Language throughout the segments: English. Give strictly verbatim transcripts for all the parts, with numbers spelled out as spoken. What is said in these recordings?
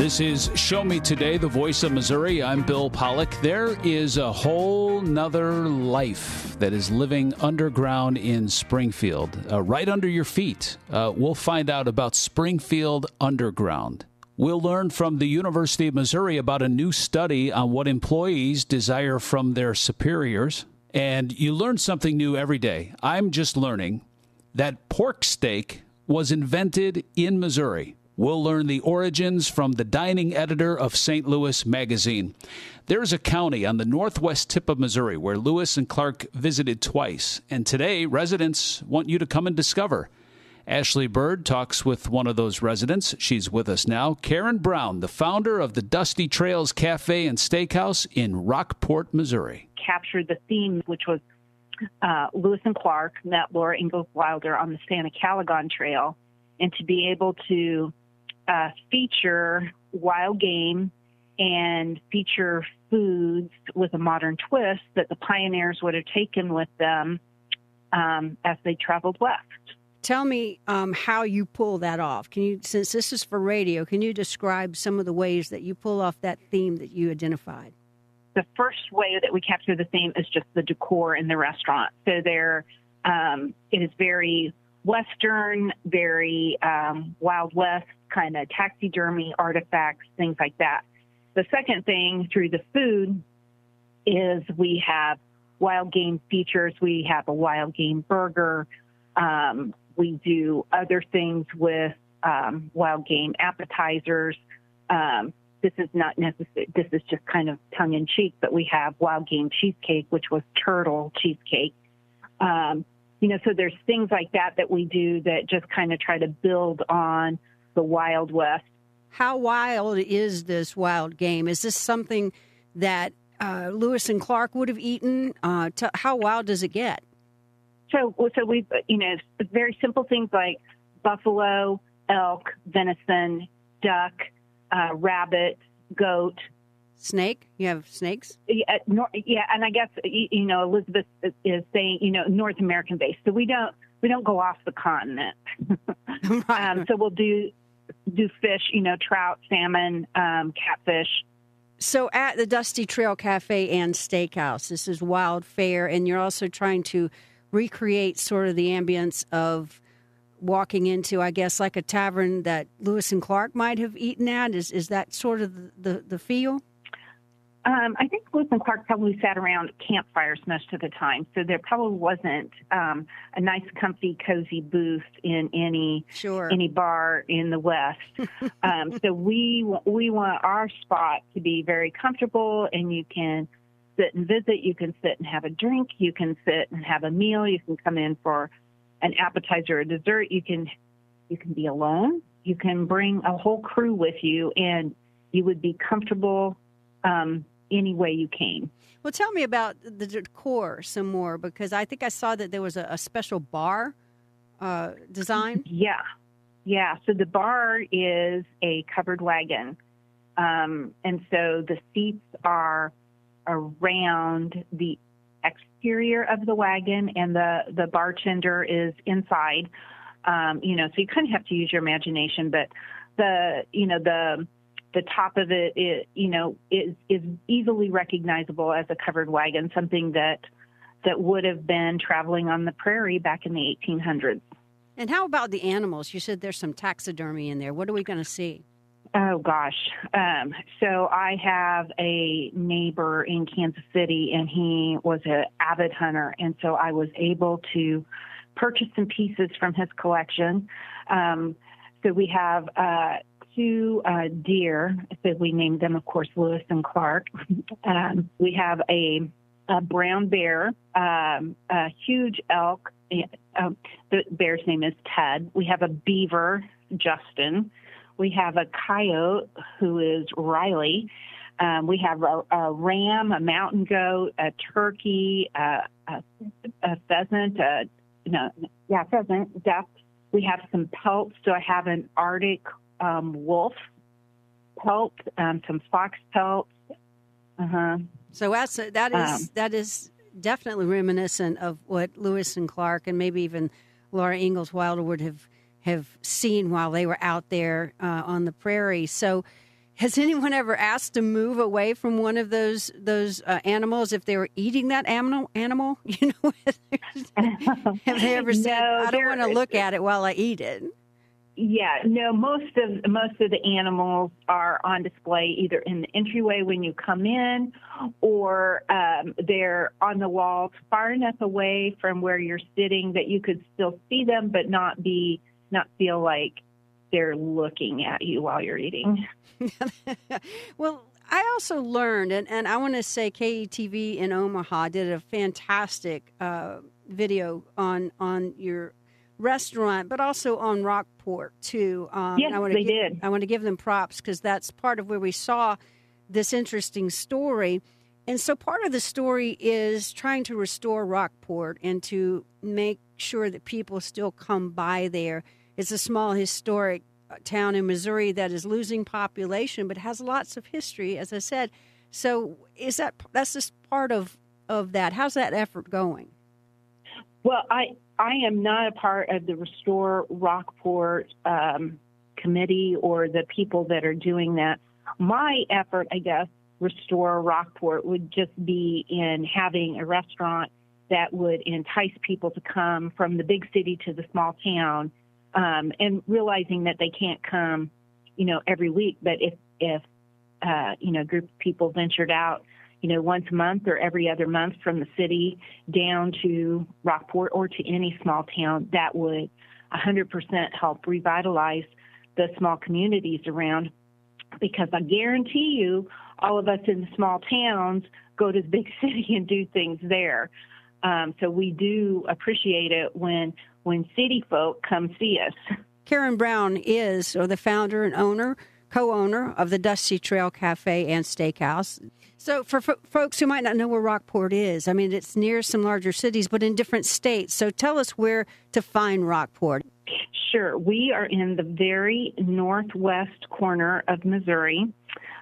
This is Show Me Today, the voice of Missouri. I'm Bill Pollack. There is a whole nother life that is living underground in Springfield, uh, right under your feet. Uh, we'll find out about Springfield Underground. We'll learn from the University of Missouri about a new study on what employees desire from their superiors. And you learn something new every day. I'm just learning that pork steak was invented in Missouri. We'll learn the origins from the dining editor of Saint Louis Magazine. There's a county on the northwest tip of Missouri where Lewis and Clark visited twice. And today, residents want you to come and discover. Ashley Byrd talks with one of those residents. She's with us now. Karen Brown, the founder of the Dusty Trails Café and Steakhouse in Rock Port, Missouri. Captured the theme, which was uh, Lewis and Clark met Laura Ingalls Wilder on the Santa Calagon Trail. And to be able to Uh, feature wild game and feature foods with a modern twist that the pioneers would have taken with them um, as they traveled west. Tell me um, how you pull that off. Can you, since this is for radio, can you describe some of the ways that you pull off that theme that you identified? The first way that we capture the theme is just the decor in the restaurant. So there, um, it is very Western, very um, Wild West, kind of taxidermy artifacts, things like that. The second thing through the food is we have wild game features. We have a wild game burger. Um, we do other things with um, wild game appetizers. Um, this is not necessary. This is just kind of tongue in cheek, but we have wild game cheesecake, which was turtle cheesecake. Um, you know, so there's things like that that we do that just kind of try to build on the Wild West. How wild is this wild game? Is this something that uh, Lewis and Clark would have eaten? Uh, to, how wild does it get? So, so we, you know, very simple things like buffalo, elk, venison, duck, uh, rabbit, goat, snake. You have snakes? Yeah, nor, yeah, and I guess you know Elizabeth is saying you know North American based, so we don't we don't go off the continent. um, so we'll do. do fish, you know, trout, salmon, um, catfish. So at the Dusty Trail Cafe and Steakhouse, this is wild fare, and you're also trying to recreate sort of the ambience of walking into, I guess, like a tavern that Lewis and Clark might have eaten at. Is is that sort of the, the, the feel? Um, I think Lewis and Clark probably sat around campfires most of the time, so there probably wasn't um, a nice, comfy, cozy booth in any sure. any bar in the West. um, so we we want our spot to be very comfortable, and you can sit and visit, you can sit and have a drink, you can sit and have a meal, you can come in for an appetizer or dessert, you can you can be alone, you can bring a whole crew with you, and you would be comfortable Um, any way you came. Well, tell me about the decor some more, because I think I saw that there was a, a special bar uh, design. Yeah. Yeah. So the bar is a covered wagon. Um, and so the seats are around the exterior of the wagon, and the, the bartender is inside. Um, you know, so you kind of have to use your imagination, but the, you know, the, The top of it, it, you know, is is easily recognizable as a covered wagon, something that that would have been traveling on the prairie back in the eighteen hundreds. And how about the animals? You said there's some taxidermy in there. What are we going to see? Oh, gosh. Um, so I have a neighbor in Kansas City, and he was an avid hunter, and so I was able to purchase some pieces from his collection. Um, so we have... Uh, Two uh, deer, so we named them, of course, Lewis and Clark. Um, we have a, a brown bear, um, a huge elk. Uh, the bear's name is Ted. We have a beaver, Justin. We have a coyote, who is Riley. Um, we have a, a ram, a mountain goat, a turkey, a, a, a pheasant, a, no, yeah, pheasant, duck. We have some pelts, so I have an Arctic Um, wolf pelt, um, some fox pelts. Uh-huh. So that's, that is um, that is definitely reminiscent of what Lewis and Clark and maybe even Laura Ingalls Wilder would have, have seen while they were out there uh, on the prairie. So Has anyone ever asked to move away from one of those those uh, animals if they were eating that animal? Animal, you know, have they ever said, no, "I don't want to look at it while I eat it"? Yeah, no. Most of most of the animals are on display either in the entryway when you come in, or um, they're on the walls far enough away from where you're sitting that you could still see them, but not be not feel like they're looking at you while you're eating. Well, I also learned, and, and I want to say K E T V in Omaha did a fantastic uh, video on on your restaurant, but also on Rock Port, too. Um, yes, I wanna they give, did. I want to give them props because that's part of where we saw this interesting story. And so part of the story is trying to restore Rock Port and to make sure that people still come by there. It's a small historic town in Missouri that is losing population, but has lots of history, as I said. So, is that that's just part of, of that? How's that effort going? Well, I I am not a part of the Restore Rock Port um, committee or the people that are doing that. My effort, I guess, Restore Rock Port would just be in having a restaurant that would entice people to come from the big city to the small town. Um, and realizing that they can't come, you know, every week, but if, if uh, you know, a group of people ventured out, you know, once a month or every other month from the city down to Rock Port or to any small town, that would one hundred percent help revitalize the small communities around. Because I guarantee you, all of us in the small towns go to the big city and do things there. Um, so we do appreciate it when when city folk come see us. Karen Brown is or the founder and owner, co-owner of the Dusty Trail Café and Steakhouse. So for f- folks who might not know where Rock Port is, I mean, it's near some larger cities, but in different states. So tell us where to find Rock Port. Sure. We are in the very northwest corner of Missouri.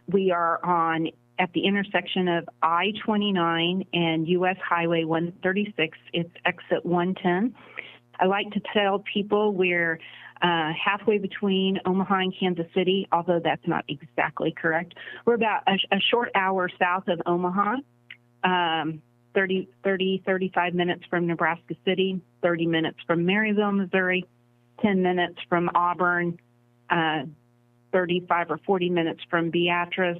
We are on at the intersection of I twenty-nine and U S Highway one thirty-six. It's exit one ten. I like to tell people we're uh, halfway between Omaha and Kansas City, although that's not exactly correct. We're about a, a short hour south of Omaha, um, thirty, thirty, thirty-five minutes from Nebraska City, thirty minutes from Maryville, Missouri, ten minutes from Auburn, uh, thirty-five or forty minutes from Beatrice.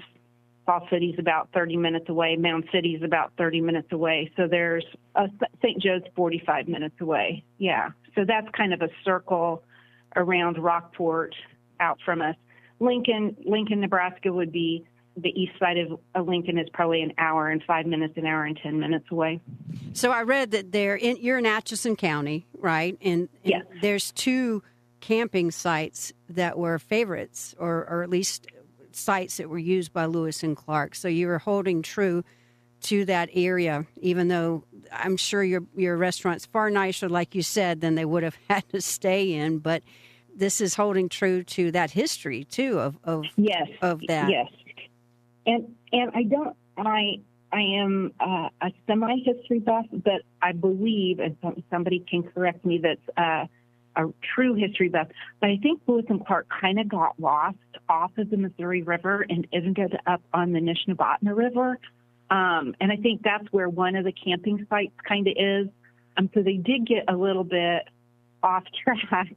Fall City's about thirty minutes away. Mound City's about thirty minutes away. So there's a Saint Joe's forty-five minutes away. Yeah. So that's kind of a circle around Rock Port out from us. Lincoln, Lincoln, Nebraska would be the east side of Lincoln is probably an hour and five minutes, an hour and ten minutes away. So I read that there in, you're in Atchison County, right? And, and yes. There's two camping sites that were favorites, or, or at least sites that were used by Lewis and Clark. So you were holding true to that area, even though I'm sure your your restaurant's far nicer, like you said, than they would have had to stay in. But this is holding true to that history too of of yes. of that. Yes, and and I don't I I am uh, a semi history buff, but I believe, and somebody can correct me, that's uh, a true history buff. But I think Lewis and Clark kind of got lost off of the Missouri River and ended up on the Nishnabotna River. Um, and I think that's where one of the camping sites kind of is. Um, so they did get a little bit off track.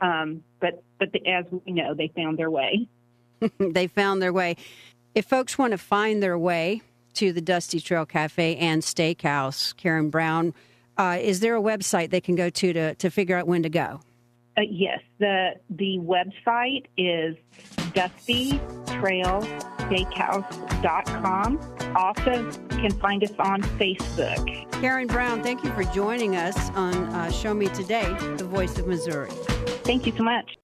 Um, but, but the, as we know, they found their way. They found their way. If folks want to find their way to the Dusty Trail Cafe and Steakhouse, Karen Brown, uh, is there a website they can go to to, to figure out when to go? Uh, yes, the the website is Dusty Trails Steakhouse dot com. Also, can find us on Facebook. Karen Brown, thank you for joining us on uh, Show Me Today, The Voice of Missouri. Thank you so much.